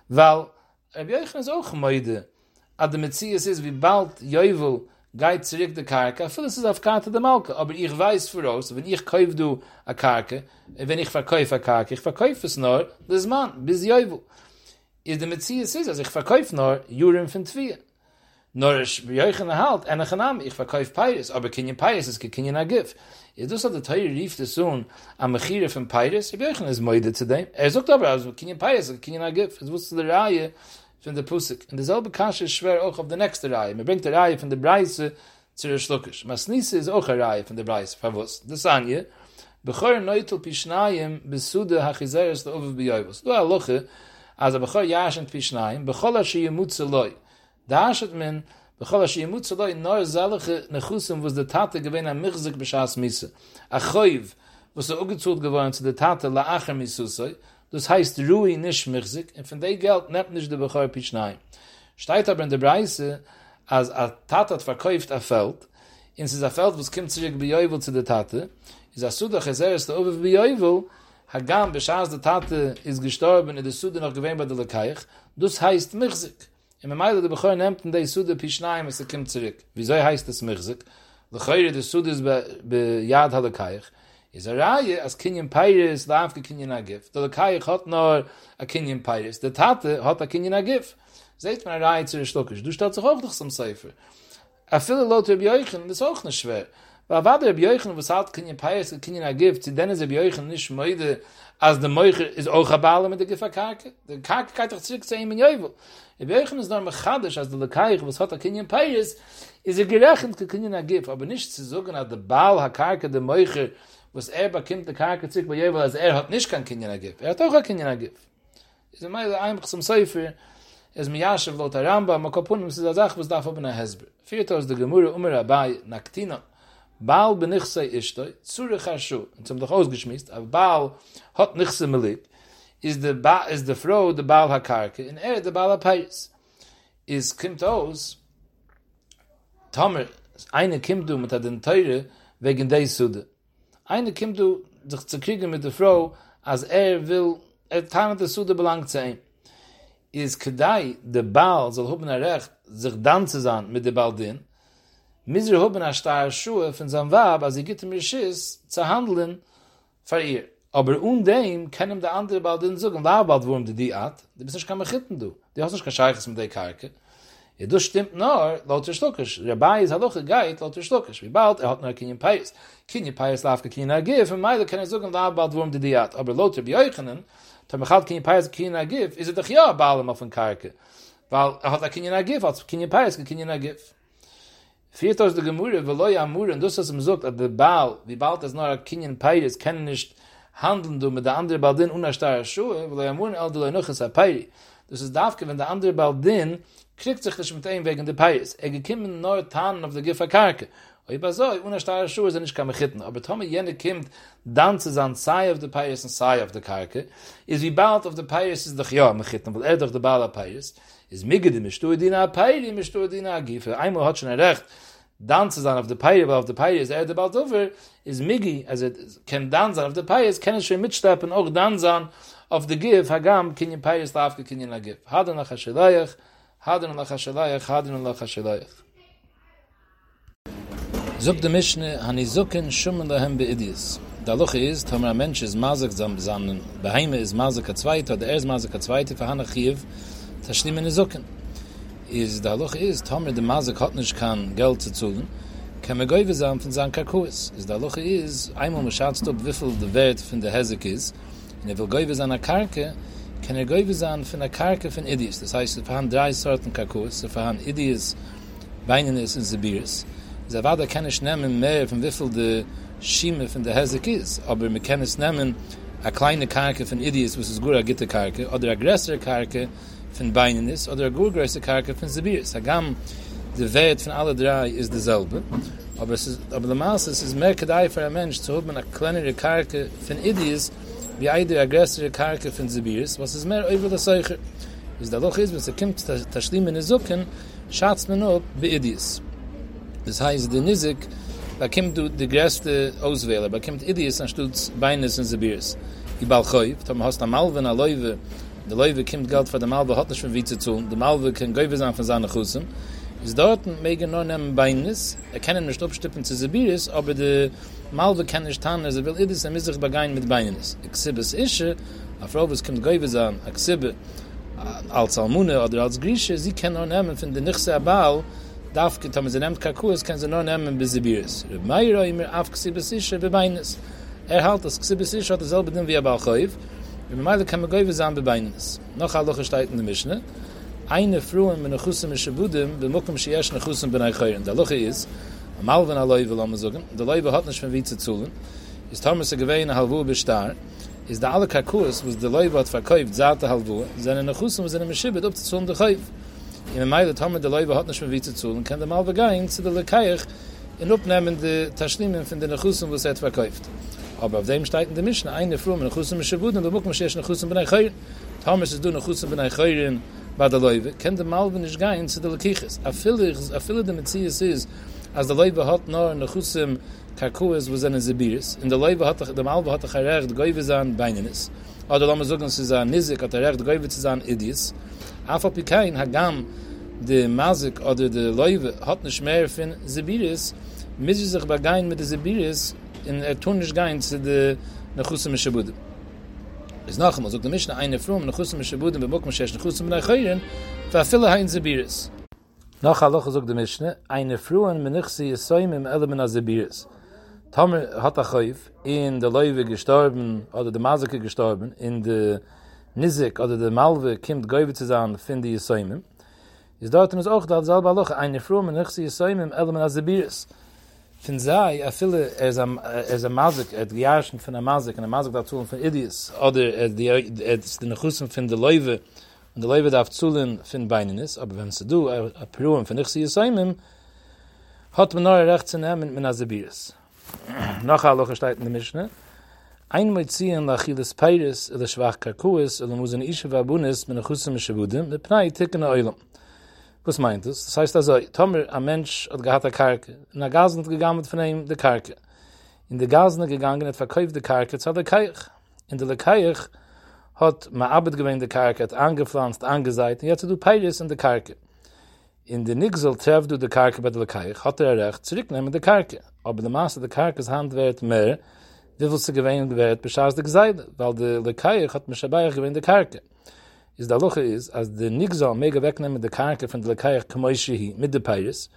Weil, Rabbi Yochanan ist auch gemeide, aber der Metzies ist, wie bald Jewel geht zurück der Karke, vieles ist auf Karte der Malke. Aber ich weiß voraus, wenn ich kaufe du a Karke, wenn ich verkaufe a Karke, ich verkaufe es nur, das Mann, bis Jewel. Is the Metzies is, als ich verkauf nur Urim von Tvier. Nur ich bejoich in der Halt, en ich nahme, ich verkauf Peiris, aber Kinyan Peiris ist kein Kinyan Hagif. Ist das, der Teure rief des Sohn am Mechire von Peiris, ich bejoich in das Moide zu dem. Sagt aber, also Kinyan Peiris ist Kinyan Hagif. Es wusste der Reihe von der Pusik. Und derselbe Kasche ist schwer auch auf der nächste Reihe. Man bringt die Reihe von der Breise zu der Schluckisch. Masnisse ist auch eine Reihe von der Breise, verwusst. Das Anje, bechor neutel Pishnayim besude hachizeres der Uwe bejoivus. Du Aloche, also bechor jaschen pishnaim, bechol ashe yemutzeloi. Da ashet men, bechol ashe yemutzeloi, nor zaliche nechusim, wuz de tate gewinn am michzik b'shas misse. Achoiv, wuz ugezult geworden zu de tate la'acher missusoi, das heißt ruhi nisch michzik, und von de geld nebt nisch de bechor pishnaim. Steigt aber in der Breise, als a tate hat verkäuft a Feld, ins is a Feld, wuz kim zirig b'yoivel zu de tate, is a sudach es eres da obev b'yoivel, Hagam, beschaß der Tate ist gestorben, in der Sude noch gewähnt bei der Lekaich, das heißt Michzik. Im Meile der Bechor nehmt in der Sude Pishnaim, es kommt zurück. Wieso heißt das Michzik? Lechoire der Sude ist bei Yad HaLekaich. Es ist eine Reihe, als Kinyan Peiris, Lavke Kinyan Hagif. Der Lekaich hat nur a Kinyan Peiris. Der Tate hat a Kinyan Hagif. Seht man eine Reihe zu der Schluckisch. Du stellst dich auch durch zum Seifer. A viele Leute bei euch, das ist auch nicht schwer. Weil war der Biochen, was hat Kinyan Peiris, Kinyan Hagif, zu denen der Biochen nicht meide, als der Meucher ist auch ein Baal mit der Gifferkarke. Der Karke geht doch zurück zu ihm in Jeuvel. Der Biochen ist nur mechadisch, als der Lekaich, was hat Kinyan Peiris, ist gerechnet zu Kinyan Hagif, aber nicht zu sagen, dass der Baal, der Karke, der Meucher, was bekommt der Karke zurück bei Jeuvel, als hat nicht kein Kinyan Hagif. Hat auch ein Kinyan Hagif. Ist immer einfach zum Seifer, es mir Yashav, laut der Rambam, ma kapunem, sie sagt, was darf oben ein Hezber. Viert aus der Gemurre, Rabbi, Naktina, Baal benichse ishtoi, zurich hashu, und zum doch ausgeschmiest, aber Baal hat nichse melik, is de Frau de Baal hakarke, in de Baal hapeiris. Is kimt aus, Tomer, eine kimt du mit den Teure, wegen der Sude. Eine kimt du, sich zu kriegen mit der Frau, als will, tarnet der Sude belangt zu ihm. Is kedai, de Baal, soll hoben recht, sich dann zu sein mit der Baldin, Miser hoben a starre Schuhe von seinem Wab, als gitte mir Schiss, zu handeln für ihr. Aber undem kann ihm der andere bald in Sogen, Wabald, worum die die hat, die bist nicht kann mich hitten, du. Die hast nicht kein Scheiches mit der Karke. Ja, das stimmt nur, laut der Schluckisch. Rabbi ist halloche geit, laut der Schluckisch. Wie bald, hat nur Kinyan Peiris. Kinyan Peiris lafke Kinyan Hagif, und meile kann ich Sogen, Wabald, worum die die hat. Aber laut der Bioichenen, wenn man halt Kinyan Peiris, Kinyan Hagif, ist doch ja Ballen auf den Karke. Weil hat a Kinyan Hagif, hat Kinyan Peiris, Kinyan Hagif. Viert aus der Gemüse, weil Leute am Mur, und das ist ihm gesagt, dass der Baal, wie bald es noch ein Kinyan Peiris, kann nicht handeln, du mit der anderen Baldin ohne starre Schuhe, weil Leute am Mur, all die Leute noch ist ein Peiris. Das ist dafke, wenn der andere Baldin kriegt sich nicht mit ihm wegen der Peis. Gekommen nur Tannen auf der Gifferkarke. Aber so, ohne starre Schuhe sind nicht kann mich hitten. Aber Tommy jene kommt, dann zu sein, sei auf der Peis und sei auf der Karke, ist wie bald auf der Peis ist doch ja mich hitten, weil doch der Baal auf Peis ist migede, mischtudina Peili, mischtudina Giffer. Einmal hat schon recht, dann zu sein auf der Peil, weil auf der Peil ist der Baal Dover, ist migi, also kann dann sein auf der Peil, kann es schon mitsteppen, auch dann sein auf der Gif, hagam, kinyin Peil ist auf, kinyin la Gif. Hadden lach ha shalayach. Zog de Mischne, han izuken shummen lahem beidis. Da loch is, tamra mensch is mazak zamzamen, beheime is mazak a zweite, oder is mazak a zweite, verhan achiv, tashlimen izuken. Is da loch is, tamra de mazak hat nicht kan Geld zu zugen, kann me goiwe sam von san kakuis. Is da loch is, einmal mischatzst ob wiffel de Wert von de Hezek is, und will goiwe san a karke, kann goiwe san von a karke von idis. Das heißt, verhan drei sorten kakuis, verhan idis, beinenis und sibiris. Der Wada kann ich nehmen mehr, von wie viel der Schime von der Hezek ist. Aber wir können es nehmen, eine kleine Karke von Idias, was ist gut, eine gute Karke, oder eine größere Karke von Beinen ist, oder eine gut größere Karke von Sibir ist. Hagam, der Wert von alle drei ist derselbe. Aber es ist, aber der Maße, es ist mehr gedei für ein Mensch, zu haben eine kleinere Karke von Idias, wie eine größere Karke von Sibir ist, was ist mehr über das Seucher. Bis der Loch ist, wenn es kommt, Tashlim in den Socken, schatzt man ab bei Idias. Das heißt, der Nizik, da kommt du die größte Auswähler, da kommt Idias anstatt Beines und Sibiris. Die Balchäuf, da hast du eine Malve und eine Läuwe, die Läuwe kommt Geld für die Malve, hat nicht von wie zu tun, die Malve kann Gäuwe sein von seinen Chusen, ist dort, mögen nur nehmen Beines, können nicht abstippen zu Sibiris, aber die Malve kann nicht tun, also will Idias, er muss sich begehen mit Beines. Exibes Ische, auf Robes kommt Gäuwe sein, Exibes als Almune oder als Grieche, sie können nur nehmen von der Nichse Abal, darf get haben sie nimmt Kakus, kann sie nur nehmen bis Sibiris. Meira immer auf Ksibesische bei Beines. Halt das Ksibesische hat dasselbe Ding wie ein Balchäuf. Im Meile kann man Gäuwe sein bei Beines. Noch ein Loch steht in der Mischne. Eine Frühe mit einer Chusse mit Shabudem, bemuckum sie erst eine Chusse bei einer Chören. Der Loch ist, einmal wenn eine Läuwe, lassen wir sagen, der Läuwe hat nicht von wie zu zuhlen, ist Thomas ein Gewehen, ein Halvur bestar, ist der alle Kakus, was der Läuwe hat verkauft, satte Halvur, seine eine Chusse, was er mit Shabud abzuzuhlen, der Chöf. In der Meile, der Läufer hat nicht mehr wie zu zuhlen, kann der Malve gehen zu der Lekaiach und abnehmen die Taschlimen von den Nechusen, die er verkauft. Aber auf dem steigt in der Mischne, eine Frau mit Nechusen mit Schabud, und der Buch muss erst Nechusen bei Nechören. Thomas ist du Nechusen bei Nechören bei der Läufer, kann der Malve nicht gehen zu der Lekaiach. A viele der Metzies ist, als der Läufer hat nur Nechusen Kakuas, wo seine Sibiris, und der Malve hat er recht, Gäuwe sein Beinenis. Oder lassen wir sagen, sie sagen, Nizik hat er recht, Gäuwe zu sein Idias. Afal Pikain, Hagam, der Mazik oder der Läuwe hat nicht mehr von Sibiris, müssen sich begehen mit der Sibiris und tun nicht gehen zu der Nechusse Mishabudem. Es ist noch einmal, sagt der Mischner, eine Frau, Nechusse Mishabudem, bei Mokum Shesh, Nechusse Mishabudem, war viele Hein Sibiris. Noch ein Loch, sagt der Mischner, eine Frau, Menichsi, Esoim, im Elemen als Sibiris. Tomer hat Achoyf, in der Läuwe gestorben, oder der Mazik gestorben, in der Nizik oder der Malve kommt Gäuwe zu sein, finde ich Säumim. Ist dort uns auch da selber Loch, eine Frau, man nicht sie Säumim, Elmen Azibiris. Von sei, viele, er ist ein Mazik, er hat gejahrschen von einem Mazik darf zuhlen von Idias, oder er ist den Nechusen von der Läuwe, und der Läuwe darf zuhlen von Beininis, aber wenn sie du, eine Frau, von nicht sie Säumim, hat man nur recht zu nehmen mit Azibiris. Noch ein Loch steht in der Mischne. Einmal ziehen lachiles Peiris oder schwach Kakuis oder musen Ische Vabunis mit Nechusen mit Shabudem mit Pnei Tikkun Oilem. Was meint das? Das heißt also, Tomer, ein Mensch hat gehabt eine Karke, und er gasen hat gegangen von ihm die Karke. In der Gasen hat gegangen und verkauft die Karke zu der Lekaiach. In der Lekaiach hat man Arbeit gewinnt die Karke, hat angepflanzt, angeseit, und jetzt hat du Peiris in der Karke. In der Nixel trefft du die Karke bei der Lekaiach, hat er recht, zurücknehmen die Karke. Aber der Maße der Karkes Handwert mehr, wie viel sie gewähnt wird, beschaß der Geseide, weil der Lekaiach hat mich dabei gewähnt der Karke. Ist der Loche ist, als der Nixal mega wegnehmen der Karke von der Lekaiach Kamoishihi mit der Peiris,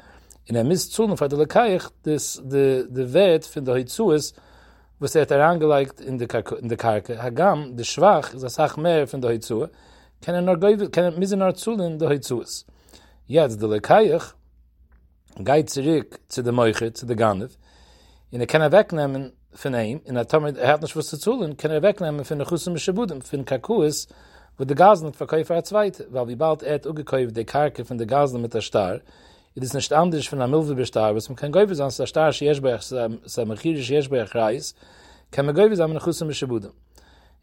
in der Misszulung von der Lekaiach, der Wert von der Hitzues, was er hat herangelegt in der Karke. Hagam, der Schwach, ist das Sach mehr von der Hitzue, kann er nur misener zuhlen der Hitzues. Jetzt der Lekaiach geht zurück zu der Moiche, zu der Ganef, und er kann er wegnehmen von ihm, in der Tomer, er hat nicht was zu zuhlen, kann er wegnehmen von der Chusen mit Shabudem, von Kakuis, wo der Gasland verkäufer er zweit, weil wie bald er hat ugekäuft die Karke von der Gasland mit der Star, it is nicht anders von einem Milvebestar, was man kann käufer sein, der Star Schiersberg, Samachirisch Schiersberg Reis, kann man käufer sein mit einer Chusamische Budem.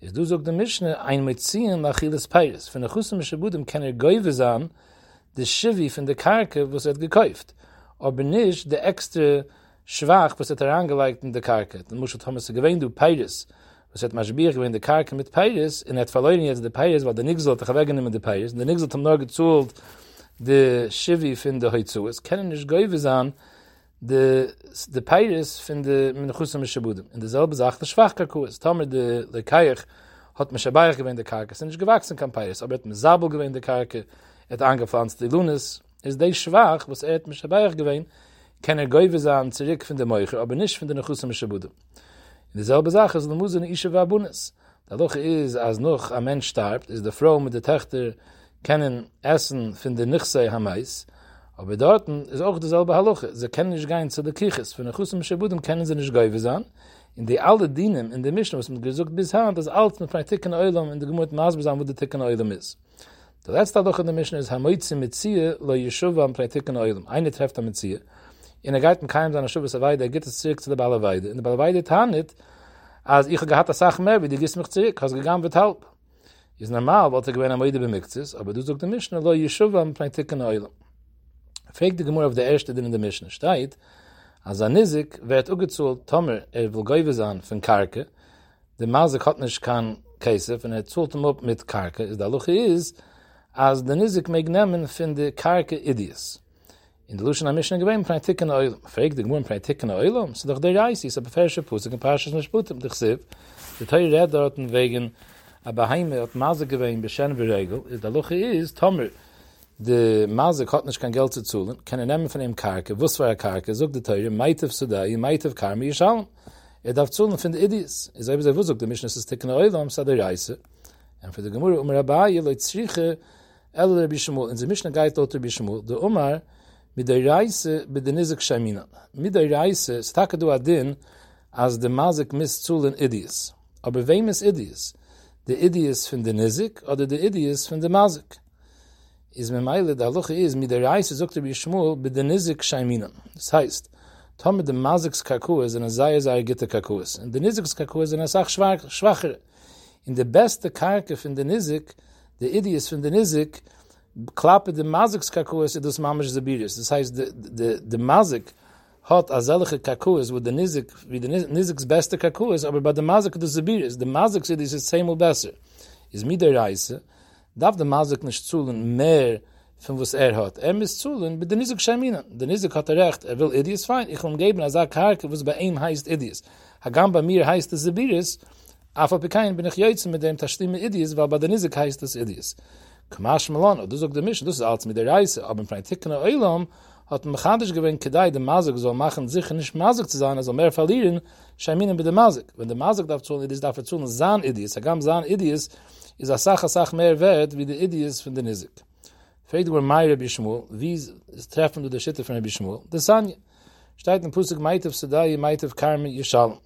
Jetzt du sagst der Mischne, ein Metziehen nach Achilles Peiris, von der Chusamische Budem kann käufer sein, der Schivi von der Karke, was hat gekäuft, aber nicht der extra schwach, was hat herangelegt in der Karke. Dann muss Thomas gewähnt, du Peiris, was hat Maschbier gewinnt der Karke mit Peiris und hat verloren jetzt der Peiris, weil der Nixel hat weggenommen der Peiris und der Nixel hat nur gezult der Schivi von der Heutzu. Es kann nicht geuwe sein, der Peiris von der Menchusse Mishabudem. In derselbe Sache, der Schwachkarku ist. Tomer, der Kajach hat Mishabayach gewinnt der Karke. Es ist nicht gewachsen kein Peiris, aber er hat Misabel gewinnt der Karke, er hat angepflanzt die Lunis. Ist der Schwach, was er hat Mishabayach gewinnt, kann geuwe sein zurück von der Meucher, aber nicht von der Menchusse Mishabudem. In derselbe Sache ist der Musen Ische Vabunis. Dadurch ist, als noch ein Mensch starbt, ist der Frau mit der Tochter können essen von der Nichsei Hamais, aber dort ist auch derselbe Halloche. Sie können nicht gehen zu der Kiches, von der Chusum Shabudum können sie nicht gehen sein. In die alle Dienen, in der Mischung, was man gesagt bis haben, das alles mit einer Tikkun Olam in der Gemüt Masber sein, wo der Tikkun Olam ist. Der letzte Halloche in der Mischung ist Hamoitze Metzie, lo Yeshuva am Tikkun Olam. Eine trefft am Metzie. In der Geiten keinem seiner Schubes der Weide, er geht es zurück zu der Ballerweide. In der Ballerweide tanit, als ich gehabt das Sache mehr, wie die gehst mich zurück, hast gegangen wird halb. Ist normal, weil er gewähnt am Oide bemikt ist, aber du sagst der Mischner, lo Yeshuva am Pneitikken Oilem. Fragt die Gemur auf der erste, den in der Mischner steht, als er Nizik wird ugezult, Tomer, er will Geuwe sein von Karke, der Masik hat nicht kein Käse, und er zult ihm ab mit Karke, ist der Luche ist, als der Nizik mag nehmen von der Karke Idias. In der Luschen am Mischner gewähnt, Pneitikken Oilem. Fragt die Gemur, Pneitikken Oilem, ist doch der Reis, ist aber Fersche Pusik, ein paar Schuss nicht gut, und ich sehe, der Teure redet dort wegen aber heime hat Masse gewähnt, beschehen wir Regel, der Luche ist, Tomer, der Masse hat nicht kein Geld zu zahlen, kann nehmen von ihm Karke, wuss war Karke, sagt der Teure, Meitev Sudai, Meitev Karmi, ihr schauen, darf zahlen von den Idis. Ich sage, wuss sagt der Mischner, es ist Tikkun Olam, es hat der Reise. Und für die Gemurre, Rabbi, Leut Zriche, Elder Rabbi Shmuel, in der Mischner geht dort Rabbi Shmuel, der Omar, mit der Reise, bei der Nizek Shamina. Mit der Reise, es takke du adin, als der Masse misst zahlen Idis. Aber wem ist Idis? Der Idias von der Nizik oder der Idias von der Mazik. Is me meile, der Halloche ist, mit der Reise sagt er wie Schmuel, bei der Nizik Scheiminen. Das heißt, Tom mit dem Maziks Kakuas und der Zayazai Gitte Kakuas. Und der Niziks Kakuas und der Sach schwacher. In der beste Karke von der Nizik, der Idias von der Nizik, klappe der Maziks Kakuas und das Mamisch Zabiris. Das heißt, der Mazik hat azelige kakuas with the nizik, with the nizik's beste kakuas, aber bei der Mazik des Zabiris, der Mazik sieht es zehnmal besser. Ist mit der Reise, darf der Mazik nicht zuhlen mehr von was er hat. Er muss zuhlen bei der Nizik Shamina. Der Nizik hat recht, er will Idias, fein, ich umgeben, er sagt Harke, was bei ihm heißt Idias. Hagam bei mir heißt es Zabiris, aber bei keinem bin ich jeutzen mit dem Tashlimme Idias, weil bei der Nizik heißt es Idias. Kamash Malon, und du sagst der Mischung, das ist alles mit der Reise, aber im Pneitikken Olam, hat man mechadisch gewinnt, kedai, der Masik soll machen, sicher nicht Masik zu sein, er soll mehr verlieren, scheiminen bei der Masik. Wenn der Masik darf zuhlen, Idias darf zuhlen, sein Idias, agam sein Idias, ist a Sach mehr wert, wie der Idias von der Nizik. Fregt über Mai Rabbi Shmuel, wie treffen du der Schitte von Rabbi Shmuel? Das Sanje, steht in Pusik, Meitev Sedai, Meitev Karmi, Yishalom.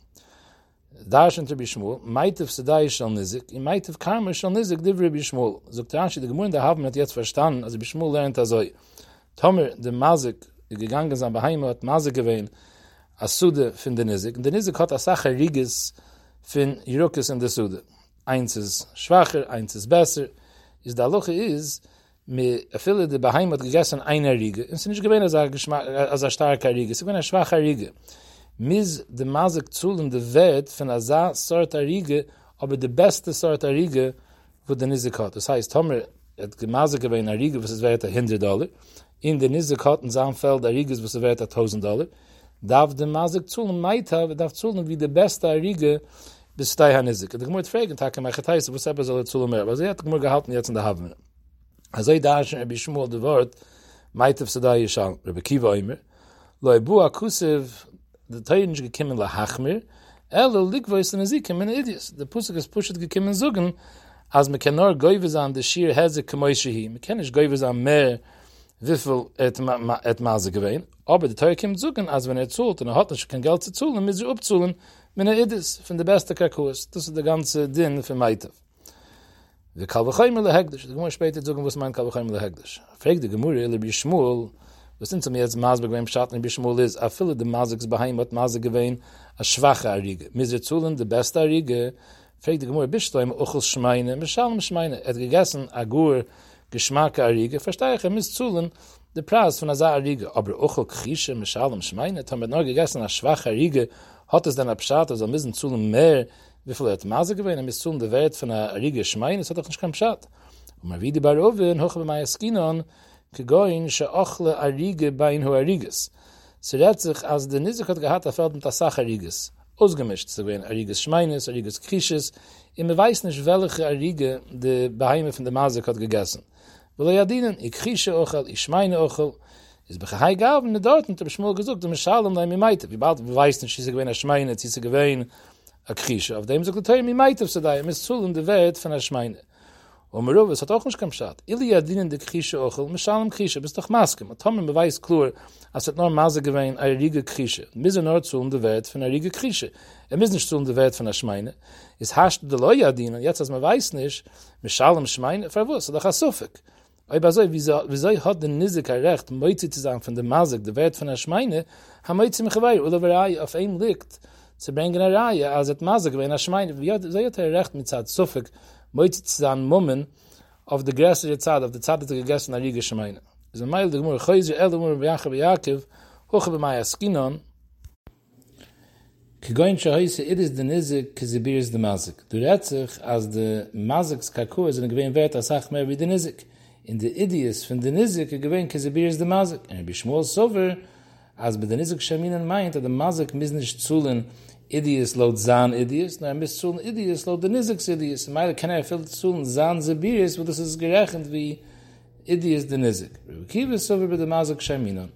Da ist in Rabbi Shmuel, Meitev Sedai, Shal Nizik, in Meitev Karmi, Shal Nizik, div Rabbi Shmuel. Sogt der Anche, die Gemüren, da haben wir jetzt verstanden, also Rabbi Shmuel lernt das so. Tomer, der Masik, gegangen sein bei Heime, hat Masik gewähnt, als Sude von der Nizik. Und der Nizik hat als Sache Riges von Jerukes in der Sude. Eins ist schwacher, eins ist besser. Ist der Loche ist, mit viele der bei Heime hat gegessen einer Riege. Und sie nicht gewähnt als ein starker Riege, sie gewähnt als schwacher Riege. Mis der Masik zuhlen der Wert von einer Sorte Riege, aber die beste Sorte Riege, wo der Nizik hat. Das heißt, Tomer hat Masik gewähnt eine Riege, was es wert $100. In der Nizik hat in seinem Feld der Riege, was er wert hat $1,000, darf der Masik zuhlen, Meitav, darf zuhlen, wie der beste Riege bis dahin an Nizik. Und ich muss fragen, Taka, mein Geteiße, was er soll er zuhlen mehr? Aber sie hat mich gehalten jetzt in der Havn. Also da ist ein bisschen mal das Wort, Meitav Sadai Yishal, Rebbe Kiva Eimer, Loibu Akusev, der Teuren ist gekommen, Lachmir, Elo, Ligvois, Nizik, in meine Idias. Der Pusik ist Pusik gekommen, Sogen, als man kann nur Goyvesan, der Schir, Hezek, Kemoishehi, man kann nicht Goyvesan mehr, wieviel et Maße gewähnt. Aber die Teure kommt zu gehen, als wenn zult, und hat nicht kein Geld zu zahlen, müssen sie abzahlen, wenn Idias von der beste Karkus. Das ist der ganze Ding für Meitev. The Kalvachaim lehegdish. The Gemara später zogen, was mein Kalvachaim lehegdish. Frag the Gemara, Rabbi Shmuel, was sind zum jetzt Masbeg beim Schatten, Rabbi Shmuel is, a fille de Masbeg beheim hat Masbeg gewein, a schwache Arige. Miserzulim, de beste Arige. Frag the Gemara, Bishtoim, Ochel Schmeine, Mishalem Schmeine, et gegessen, Agur, Geschmacke Arige. Verstehe ich, Miserzulim, de Preis von Azar Arige. Aber Ochel Chische, Mishalem Schmeine, et haben wir noch gegessen, a schwache Arige. Hat es dann a Pschat, also Miserzulim mehr, wie viel hat Maser gewesen, er misst der Wert von einer Riege Schmein, es hat doch nicht kein Pschat. Und man wie die Baroven, hoch bei Mayaskinon, kegoin, sheochle a Riege bein ho a Rieges. Sie rät sich, als der Nizek hat gehabt, er fällt mit der Sache a Rieges. Ausgemischt zu werden, a Rieges Schmeines, a Rieges Krisches, und man weiß nicht, welche a Riege die Beheime von der Maser hat gegessen. Weil ja dienen, ich Krische ochel, ich Schmeine ochel, es begehei gaben, ne dort, und der Schmuel gesucht, der Mischalem, der Mimeite. Wie bald, man weiß nicht, sie gewähne a Schmeine, sie gewähne a Krische. Auf dem sagt der Teure, mi meitev sedai, am ist zuhl in der Welt von der Schmeine. Und mir rove, es hat auch nicht kein Pschat. Ili adinen de Krische ochel, mischalem Krische, bis doch Maskem. Und Tomer beweist klur, als hat nur Maser gewähnt, a Riege Krische. Und mir sind nur zuhl in der Welt von der Riege Krische. Ist nicht zuhl in der Welt von der Schmeine. Es hascht de Loi adinen, jetzt als man weiß nicht, mischalem Schmeine, verwusst, doch a Sufik. Aber so, wieso hat der Nizek ein Recht, moitzi zu sagen von der Masek, der Welt von der Schmeine, ha moitzi mich weir, oder wer auf einem liegt, zu bringen eine Reihe, als et Masek, wenn Schmeine, wie hat recht mit Zad Suffolk, moitzi zu sagen, Mummen, auf der größere Zad, auf der Zad, der gegessen, der Riege Schmeine. Es ist ein Meil, der Gemur, Chäuser, Elamur, Bejache, Bejakev, hoche bei Mayaskinon, kegoin, scheisse, it is der Nizek, kezibir is der Masek. Du rät sich, als der Maseks Kakur, sind gewähnt wert, als ach mehr wie der Nizek. In de Idias von de Nizek gewen kezebir is de Masek. Und bi Shmuel sover, als bei de Nizek Shaminen meint, de Masek mis nicht zulen Idias laut zan Idias, na mis zulen Idias laut de Nizek Idias. Meile kann viel zulen zan Zebiris, wo das is gerechnet wie Idias de Nizek. Kiva sover bei de Masek Shaminen.